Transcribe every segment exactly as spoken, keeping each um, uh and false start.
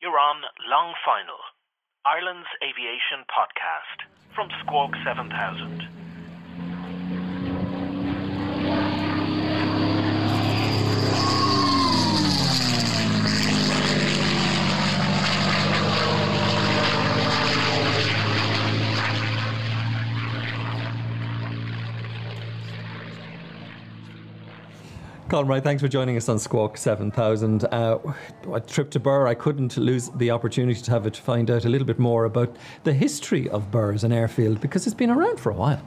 You're on Long Final, Ireland's aviation podcast from Squawk seven thousand. Colin Wright, thanks for joining us on Squawk seven thousand. Uh, a trip to Birr, I couldn't lose the opportunity to have it to find out a little bit more about the history of Birr as an airfield, because it's been around for a while.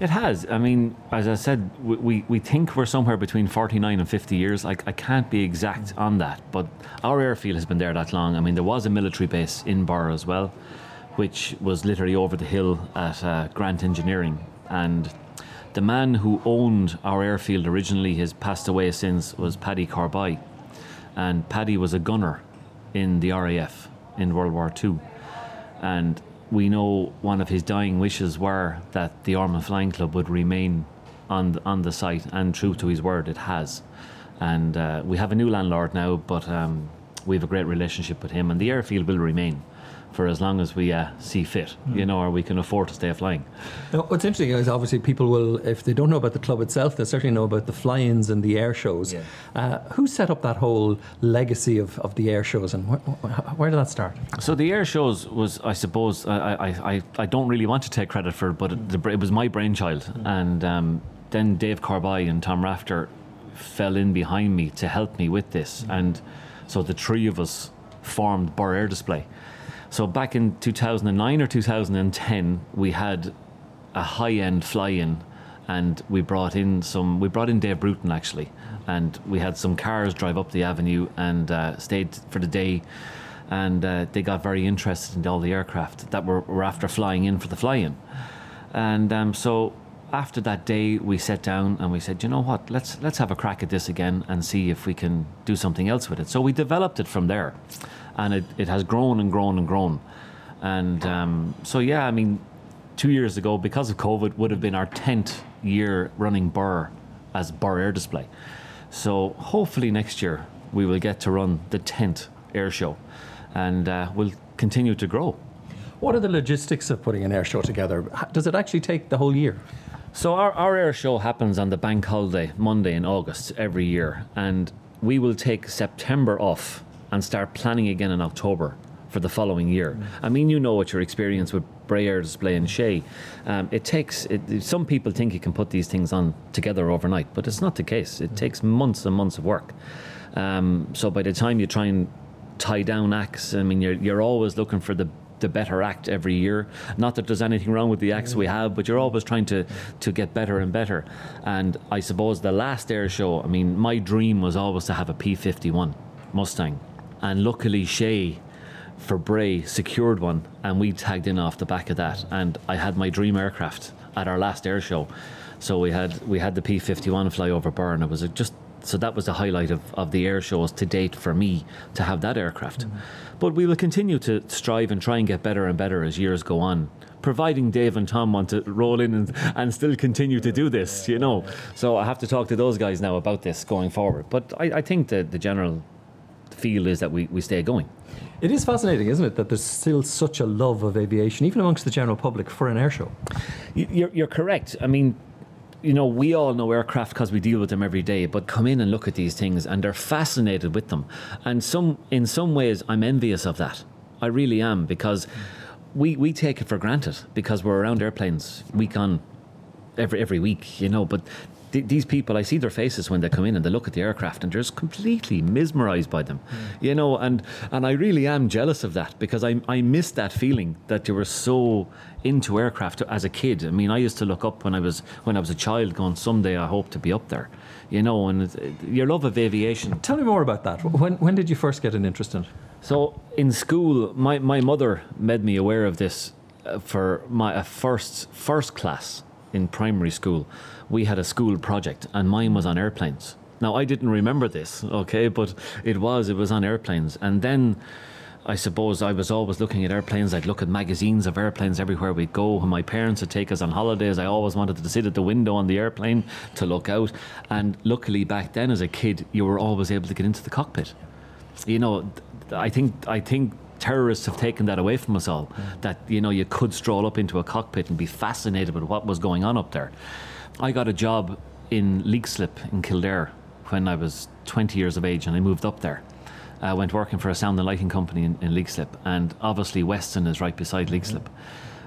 It has. I mean, as I said, we, we think we're somewhere between forty-nine and fifty years. Like, I can't be exact on that, but our airfield has been there that long. I mean, there was a military base in Birr as well, which was literally over the hill at uh, Grant Engineering, and the man who owned our airfield originally has passed away since, was Paddy Carbay. And Paddy was a gunner in the R A F in World War Two. And we know one of his dying wishes were that the Ormond Flying Club would remain on the, on the site, and true to his word, it has. And uh, we have a new landlord now, but um, we have a great relationship with him, and the airfield will remain for as long as we uh, see fit, mm. you know, or we can afford to stay flying. Now, what's interesting is obviously people will, if they don't know about the club itself, they certainly know about the fly-ins and the air shows. Yeah. Uh, who set up that whole legacy of, of the air shows, and wh- where did that start? So the air shows was, I suppose, I, I, I, I don't really want to take credit for it, but it, it was my brainchild. Mm. And um, then Dave Carbay and Tom Rafter fell in behind me to help me with this. Mm. And so the three of us formed Birr Air Display. So back in two thousand nine or two thousand ten, we had a high-end fly-in, and we brought in some. We brought in Dave Bruton actually, and we had some cars drive up the avenue and uh, stayed for the day, and uh, they got very interested in all the aircraft that were, were after flying in for the fly-in, and um, so after that day, we sat down and we said, you know what, let's let's have a crack at this again and see if we can do something else with it. So we developed it from there. And it, it has grown and grown and grown. And um, so, yeah, I mean, two years ago, because of COVID, would have been our tenth year running Birr as Birr Air Display. So hopefully next year we will get to run the tenth air show, and uh, we'll continue to grow. What are the logistics of putting an air show together? Does it actually take the whole year? So our, our air show happens on the bank holiday, Monday in August every year. And we will take September off and start planning again in October for the following year. Mm-hmm. I mean, you know what your experience with Bray Air Display and Shea. Um, it takes, it, some people think you can put these things on together overnight, but it's not the case. It mm-hmm. takes months and months of work. Um, so by the time you try and tie down acts, I mean, you're, you're always looking for the, the better act every year. Not that there's anything wrong with the acts mm-hmm. we have, but you're always trying to, to get better and better. And I suppose the last air show, I mean, my dream was always to have a P fifty-one Mustang. And luckily Shea for Bray secured one, and we tagged in off the back of that, and I had my dream aircraft at our last air show. So we had we had the P fifty-one fly over Birr, and it was just, so that was the highlight of, of the air shows to date for me, to have that aircraft. Mm-hmm. But we will continue to strive and try and get better and better as years go on, providing Dave and Tom want to roll in and, and still continue to do this, you know. So I have to talk to those guys now about this going forward. But I, I think that the general feel is that we, we stay going. It is fascinating, isn't it, that there's still such a love of aviation, even amongst the general public, for an airshow. You're, you're correct. I mean, you know, we all know aircraft because we deal with them every day, but come in and look at these things and they're fascinated with them. And some, in some ways, I'm envious of that. I really am, because we, we take it for granted because we're around airplanes week on, every every week, you know, but th- these people, I see their faces when they come in and they look at the aircraft and they're just completely mesmerised by them, mm. you know, and, and I really am jealous of that, because I I miss that feeling that you were so into aircraft as a kid. I mean, I used to look up when I was when I was a child going, someday I hope to be up there, you know, and it, your love of aviation. Tell me more about that. When when did you first get an interest in it? So in school, my, my mother made me aware of this uh, for my uh, first first class. In primary school, we had a school project and mine was on airplanes. Now, I didn't remember this, okay, but it was, it was on airplanes. And then I suppose I was always looking at airplanes. I'd look at magazines of airplanes everywhere we'd go. When my parents would take us on holidays, I always wanted to sit at the window on the airplane to look out. And luckily back then as a kid, you were always able to get into the cockpit. You know, I think, I think, terrorists have taken that away from us all, mm. that, you know, you could stroll up into a cockpit and be fascinated with what was going on up there. I got a job in Leixlip in Kildare when I was twenty years of age, and I moved up there. I went working for a sound and lighting company in, in Leixlip, and obviously Weston is right beside Leixlip. Mm.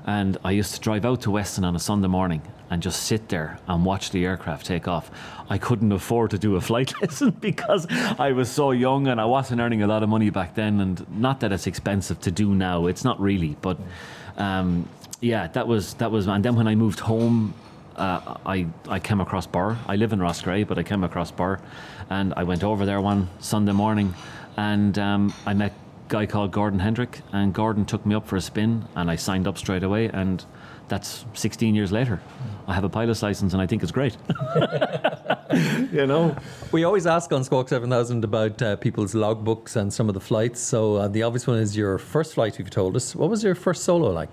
And I used to drive out to Weston on a Sunday morning and just sit there and watch the aircraft take off. I couldn't afford to do a flight lesson because I was so young and I wasn't earning a lot of money back then. And not that it's expensive to do now, it's not really. But um, yeah, that was, that was. And then when I moved home, uh, I, I came across Birr. I live in Roscrea, but I came across Birr. And I went over there one Sunday morning and um, I met a guy called Gordon Hendrick. And Gordon took me up for a spin and I signed up straight away. And that's sixteen years later. I have a pilot's license and I think it's great. You know, we always ask on Squawk seven thousand about uh, people's logbooks and some of the flights. So uh, the obvious one is your first flight you've told us. What was your first solo like?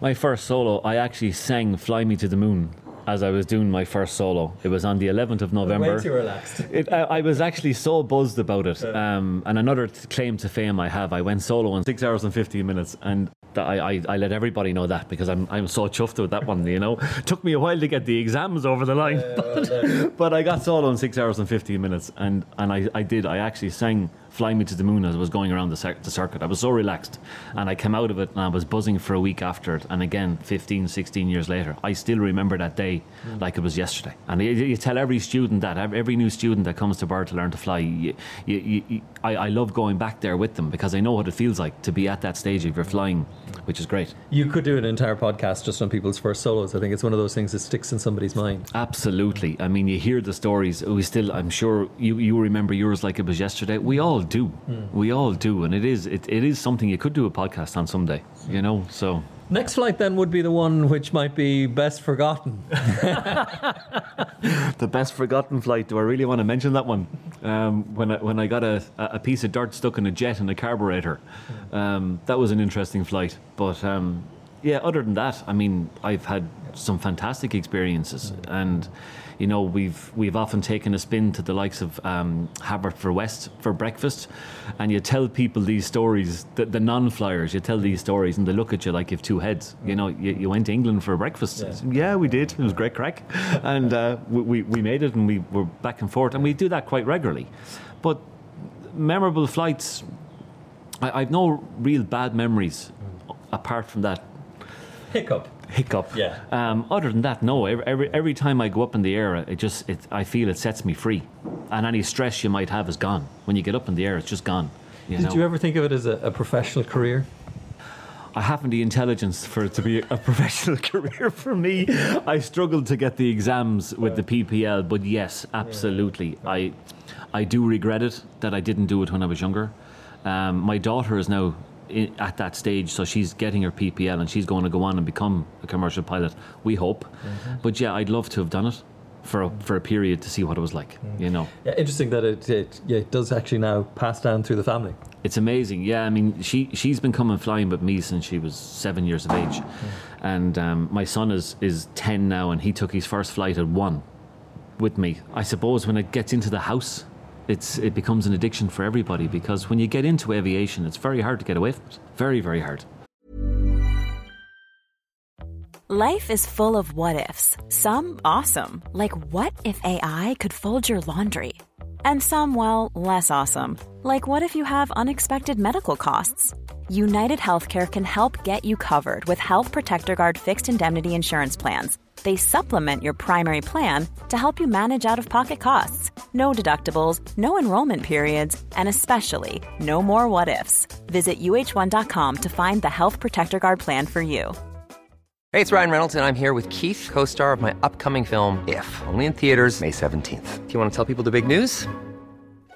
My first solo, I actually sang Fly Me to the Moon as I was doing my first solo. It was on the eleventh of November. Way too relaxed. It, I, I was actually so buzzed about it. Um, and another t- claim to fame I have, I went solo in six hours and fifteen minutes, and th- I, I, I let everybody know that because I'm I'm so chuffed with that one, you know. Took me a while to get the exams over the line, yeah, but, well but I got solo in six hours and fifteen minutes, and, and I, I did. I actually sang Fly Me to the Moon as I was going around the, cir- the circuit. I was so relaxed, and I came out of it and I was buzzing for a week after it. And again, fifteen, sixteen years later, I still remember that day mm. like it was yesterday. And you, you tell every student that, every new student that comes to Birr to learn to fly, you, you, you, I, I love going back there with them because I know what it feels like to be at that stage if you're flying, which is great. You could do an entire podcast just on people's first solos. I think it's one of those things that sticks in somebody's mind. Absolutely. I mean, you hear the stories. We still, I'm sure you, you remember yours like it was yesterday. We all do. Mm. We all do. And it is it, it is something you could do a podcast on someday, you know, so. Next flight then would be the one which might be best forgotten. The best forgotten flight. Do I really want to mention that one? Um, when I, when I got a, a piece of dirt stuck in a jet and a carburetor. Um, that was an interesting flight. But um, yeah, other than that, I mean, I've had some fantastic experiences. And you know, we've we've often taken a spin to the likes of um, Haverfordwest for breakfast, and you tell people these stories, the, the non-flyers, you tell these stories and they look at you like you have two heads. You know, you, you went to England for breakfast. Yeah, yeah we did. It was great crack. And uh, we, we made it and we were back and forth, and we do that quite regularly. But memorable flights, I, I've no real bad memories apart from that. Hiccup. Hiccup. Yeah. Um, other than that, no. Every, every every time I go up in the air, it just it I feel it sets me free, and any stress you might have is gone. When you get up in the air, it's just gone. You Did know? You ever think of it as a, a professional career? I haven't the intelligence for it to be a professional career for me. I struggled to get the exams with the P P L, but yes, absolutely. Yeah. I I do regret it that I didn't do it when I was younger. Um, my daughter is now at that stage, so she's getting her P P L and she's going to go on and become a commercial pilot, we hope. Mm-hmm. But yeah, I'd love to have done it for a, for a period to see what it was like. Mm. You know, yeah, interesting that it it, yeah, it does actually now pass down through the family. It's amazing. Yeah, I mean, she she's been coming flying with me since she was seven years of age. Mm. And um, my son is is ten now, and he took his first flight at one with me. I suppose when it gets into the house, It's, it becomes an addiction for everybody, because when you get into aviation, it's very hard to get away from it. Very, very hard. Life is full of what-ifs, some awesome, like what if A I could fold your laundry? And some, well, less awesome, like what if you have unexpected medical costs? United Healthcare can help get you covered with Health Protector Guard fixed indemnity insurance plans. They supplement your primary plan to help you manage out-of-pocket costs. No deductibles, no enrollment periods, and especially no more what-ifs. Visit U H one dot com to find the Health Protector Guard plan for you. Hey, it's Ryan Reynolds, and I'm here with Keith, co-star of my upcoming film, If, only in theaters May seventeenth. Do you want to tell people the big news?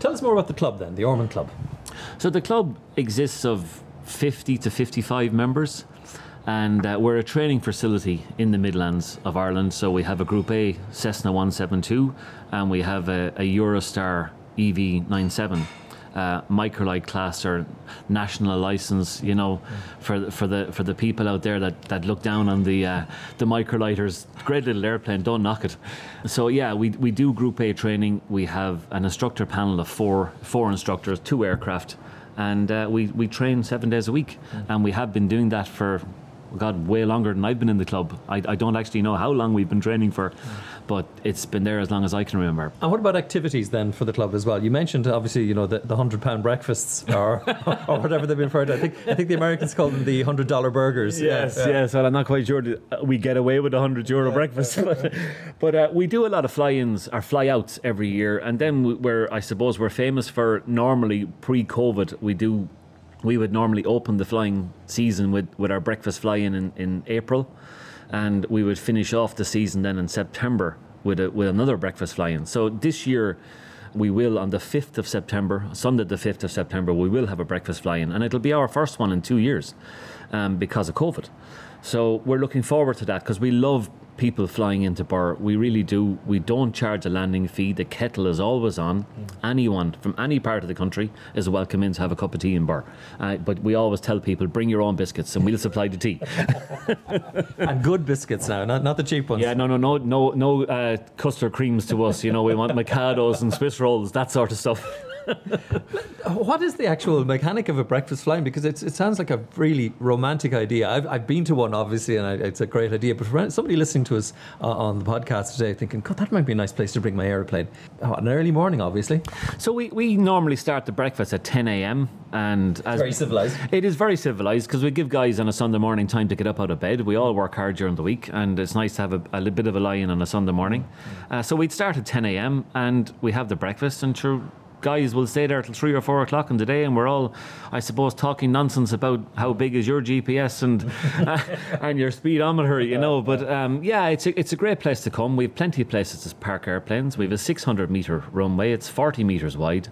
Tell us more about the club then, the Ormond Club. So the club exists of fifty to fifty-five members, and uh, we're a training facility in the Midlands of Ireland. So we have a Group A Cessna one seventy-two, and we have a, a Eurostar E V ninety-seven. Uh, microlight class or national license, you know, for for the for the people out there that, that look down on the uh, the microlighters. Great little airplane, don't knock it. So yeah, we we do Group A training. We have an instructor panel of four four instructors, two aircraft, and uh, we we train seven days a week, and we have been doing that for God way longer than I've been in the club. I, I don't actually know how long we've been training for, but it's been there as long as I can remember. And what about activities then for the club as well? You mentioned obviously, you know, the, the one hundred pound breakfast or or whatever they've been referred to. I think I think the Americans call them the one hundred dollar burgers. Yes, yeah. yes. Well, I'm not quite sure that we get away with a one hundred euro yeah. breakfast. But, but uh, we do a lot of fly-ins or fly-outs every year. And then we're, I suppose we're famous for normally pre-COVID, we do we would normally open the flying season with, with our breakfast fly-in in, in April. And we would finish off the season then in September with a, with another breakfast fly-in. So this year we will, on the fifth of September, Sunday the fifth of September, we will have a breakfast fly-in. And it'll be our first one in two years um, because of COVID. So we're looking forward to that because we love people flying into Birr. We really do. We don't charge a landing fee. The kettle is always on. Anyone from any part of the country is welcome in to have a cup of tea in Birr. Uh, but we always tell people, bring your own biscuits and we'll supply the tea. And good biscuits now, not not the cheap ones. Yeah, no, no, no, no, no uh, custard creams to us. You know, we want Micados and Swiss rolls, that sort of stuff. What is the actual mechanic of a breakfast flying? Because it's, it sounds like a really romantic idea. I've I've been to one, obviously, and I, it's a great idea. But for somebody listening to us uh, on the podcast today thinking, God, that might be a nice place to bring my aeroplane. Oh, an early morning, obviously. So we, we normally start the breakfast at ten a.m. and as very civilised. It is very civilised because we give guys on a Sunday morning time to get up out of bed. We all work hard during the week, and it's nice to have a, a little bit of a lie-in on a Sunday morning. Uh, so we'd start at ten a.m. and we have the breakfast, and sure, guys will stay there till three or four o'clock in the day, and we're all, I suppose, talking nonsense about how big is your G P S and uh, and your speedometer, you know. But um, yeah, it's a, it's a great place to come. We have plenty of places to park airplanes. We have a six hundred metre runway. It's forty metres wide.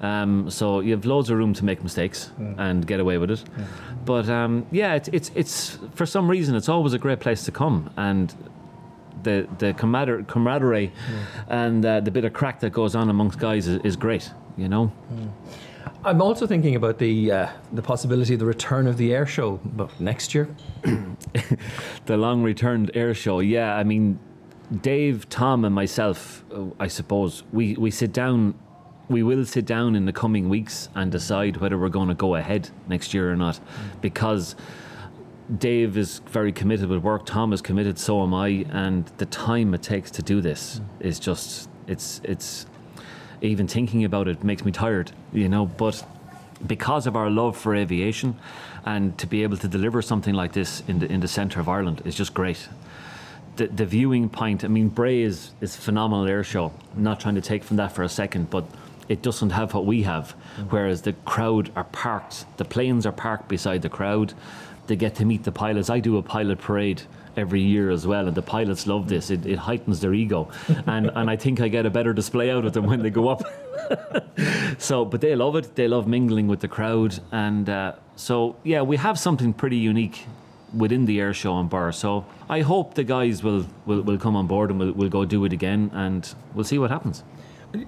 Um, so you have loads of room to make mistakes mm. and get away with it. Mm. But um, yeah, it's, it's it's for some reason, it's always a great place to come. And the the camarader- camaraderie mm. and uh, the bit of crack that goes on amongst guys is, is great, you know. Mm. I'm also thinking about the uh, the possibility of the return of the air show next year. The long returned air show, yeah. I mean, Dave, Tom and myself, I suppose, we, we sit down, we will sit down in the coming weeks and decide whether we're going to go ahead next year or not, because Dave is very committed with work, Tom is committed, so am I, and the time it takes to do this is just, it's it's even thinking about it makes me tired, you know, but because of our love for aviation and to be able to deliver something like this in the in the centre of Ireland is just great. The, the viewing point, I mean, Bray is, is a phenomenal air show. I'm not trying to take from that for a second, but it doesn't have what we have, mm-hmm. whereas the crowd are parked, the planes are parked beside the crowd. They get to meet the pilots. I do a pilot parade every year as well, and the pilots love this. It, it heightens their ego, and and I think I get a better display out of them when they go up. So, but they love it. They love mingling with the crowd, and uh, so yeah, we have something pretty unique within the air show and bar. So I hope the guys will will, will come on board and we'll, we'll go do it again, and we'll see what happens.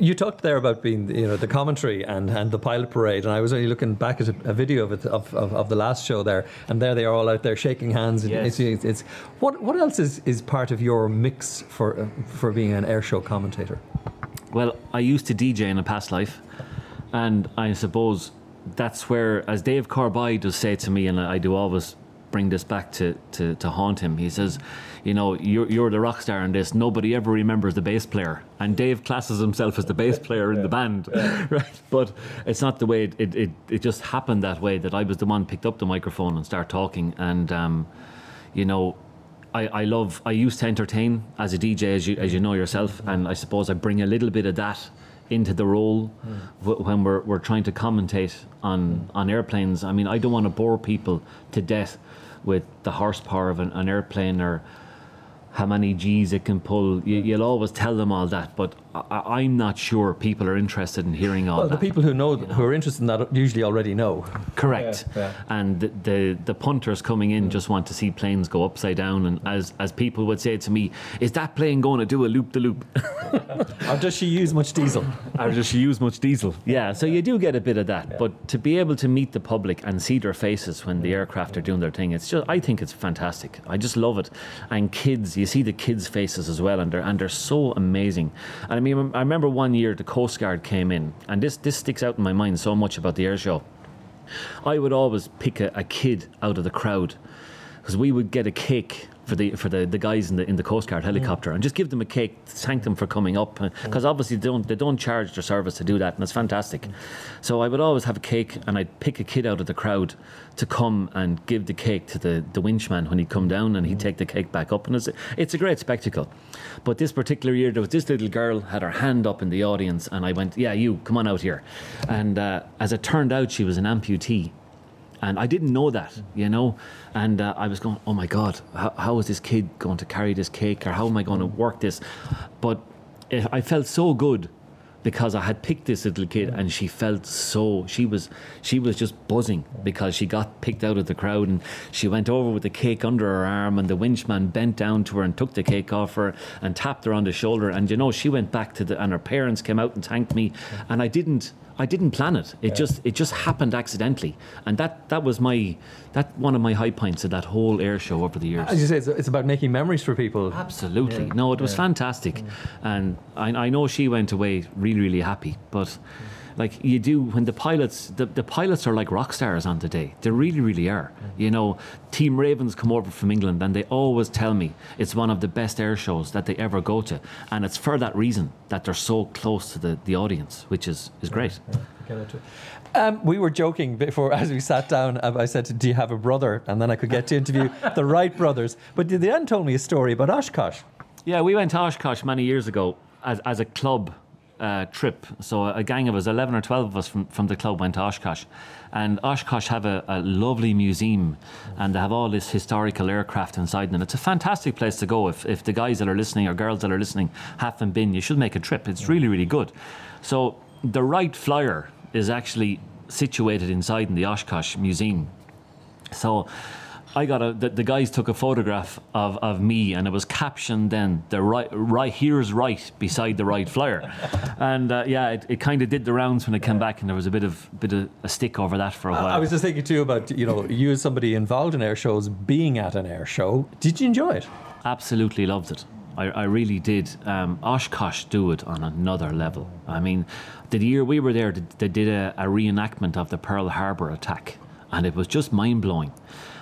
You talked there about being, you know, the commentary and, and the pilot parade, and I was only looking back at a, a video of, it, of of of the last show there, and there they are all out there shaking hands. Yes. It's, it's, what what else is, is part of your mix for uh, for being an air show commentator? Well, I used to D J in a past life, and I suppose that's where, as Dave Carbay does say to me, and I do always bring this back to, to, to haunt him. He says, you know, you're, you're the rock star in this. Nobody ever remembers the bass player. And Dave classes himself as the bass player in yeah. the band. Yeah. Right? But it's not the way, it, it, it, it just happened that way, that I was the one picked up the microphone and started talking. And, um, you know, I, I love, I used to entertain as a D J, as you, as you know yourself. Mm-hmm. And I suppose I bring a little bit of that into the role mm. when we're, we're trying to commentate on, mm. on airplanes. I mean, I don't want to bore people to death with the horsepower of an, an airplane or how many G's it can pull. You, you'll always tell them all that, but I, I'm not sure people are interested in hearing all well, that. Well, the people who know, you know, who are interested in that usually already know. Correct. Yeah, yeah. And the, the the punters coming in mm. just want to see planes go upside down, and as, as people would say to me, is that plane going to do a loop-de-loop? Or does she use much diesel? Or does she use much diesel? Yeah, so you do get a bit of that, yeah. but to be able to meet the public and see their faces when the aircraft are doing their thing, it's just, I think it's fantastic. I just love it. And kids, you see the kids' faces as well, and they're, and they're so amazing. And I mean, I remember one year the Coast Guard came in, and this, this sticks out in my mind so much about the air show. I would always pick a, a kid out of the crowd, because we would get a cake for the for the, the guys in the in the Coast Guard helicopter mm. and just give them a cake, thank them for coming up, because mm. obviously they don't they don't charge their service to do that, and it's fantastic. Mm. So I would always have a cake, and I'd pick a kid out of the crowd to come and give the cake to the, the winchman when he'd come down, and he'd mm. take the cake back up, and it's, it's a great spectacle. But this particular year, there was this little girl had her hand up in the audience, and I went, yeah, you, come on out here. And uh, as it turned out, she was an amputee. And I didn't know that, you know, and uh, I was going, oh my God, how, how is this kid going to carry this cake, or how am I going to work this? But it, I felt so good because I had picked this little kid, and she felt so, she was she was just buzzing because she got picked out of the crowd, and she went over with the cake under her arm, and the winchman bent down to her and took the cake off her and tapped her on the shoulder. And, you know, she went back to the, and her parents came out and thanked me, and I didn't. I didn't plan it. It yeah. just it just happened accidentally, and that, that was my that one of my high points of that whole air show over the years. As you say, it's, it's about making memories for people. Absolutely. Yeah. No, it was yeah. fantastic, yeah. and I, I know she went away really really happy. But yeah. like you do when the pilots, the, the pilots are like rock stars on the day. They really really are. Yeah. You know, Team Ravens come over from England, and they always tell me it's one of the best air shows that they ever go to, and it's for that reason that they're so close to the, the audience, which is, is great. Yeah, yeah. Um, we were joking before, as we sat down, I said, do you have a brother? And then I could get to interview the Wright brothers. But they then told me a story about Oshkosh. Yeah, we went to Oshkosh many years ago as, as a club uh, trip. So a gang of us, eleven or twelve of us from, from the club went to Oshkosh. And Oshkosh have a, a lovely museum, and they have all this historical aircraft inside them. It's a fantastic place to go. If if the guys that are listening or girls that are listening haven't been, you should make a trip. It's really, really good. So the Wright Flyer is actually situated inside in the Oshkosh Museum. So I got a, the, the guys took a photograph of, of me, and it was captioned then, the right, right here's Wright beside the Wright Flyer. And uh, yeah, it, it kind of did the rounds when it came yeah. back, and there was a bit of bit of a stick over that for a while. I was just thinking too about, you know, you as somebody involved in air shows, being at an air show. Did you enjoy it? Absolutely loved it. I, I really did. Um, Oshkosh do it on another level. I mean, the year we were there, they did a, a reenactment of the Pearl Harbor attack, and it was just mind-blowing.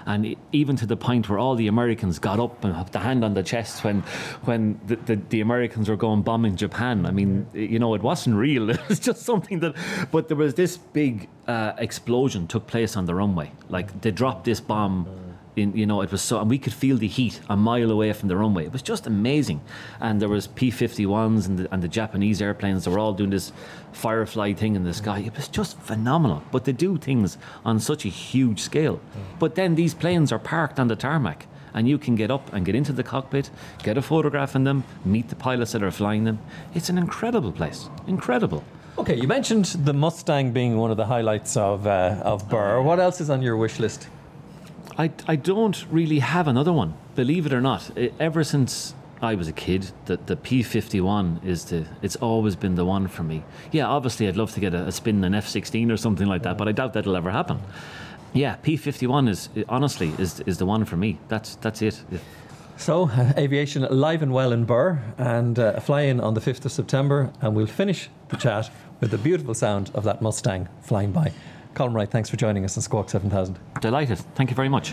And it, even to the point where all the Americans got up and had the hand on the chest when when the, the, the Americans were going bombing Japan. I mean, you know, it wasn't real. It was just something that... But there was this big uh, explosion took place on the runway. Like, they dropped this bomb... In, you know, it was so, and we could feel the heat a mile away from the runway. It was just amazing. And there was P fifty-ones and the, and the Japanese airplanes that were all doing this firefly thing in the sky. It was just phenomenal. But they do things on such a huge scale. But then these planes are parked on the tarmac, and you can get up and get into the cockpit, get a photograph in them, meet the pilots that are flying them. It's an incredible place. Incredible. Okay, you mentioned the Mustang being one of the highlights of uh, of Birr. What else is on your wish list? I, I don't really have another one, believe it or not. It, ever since I was a kid, the, the P fifty-one is the, it's always been the one for me. Yeah, obviously I'd love to get a, a spin in an F sixteen or something like that, but I doubt that'll ever happen. Yeah, P fifty-one is, honestly, is is the one for me. That's that's it. Yeah. So, uh, aviation live and well in Birr, and uh, fly in on the fifth of September, and we'll finish the chat with the beautiful sound of that Mustang flying by. Colin Wright, thanks for joining us on Squawk seven thousand. Delighted. Thank you very much.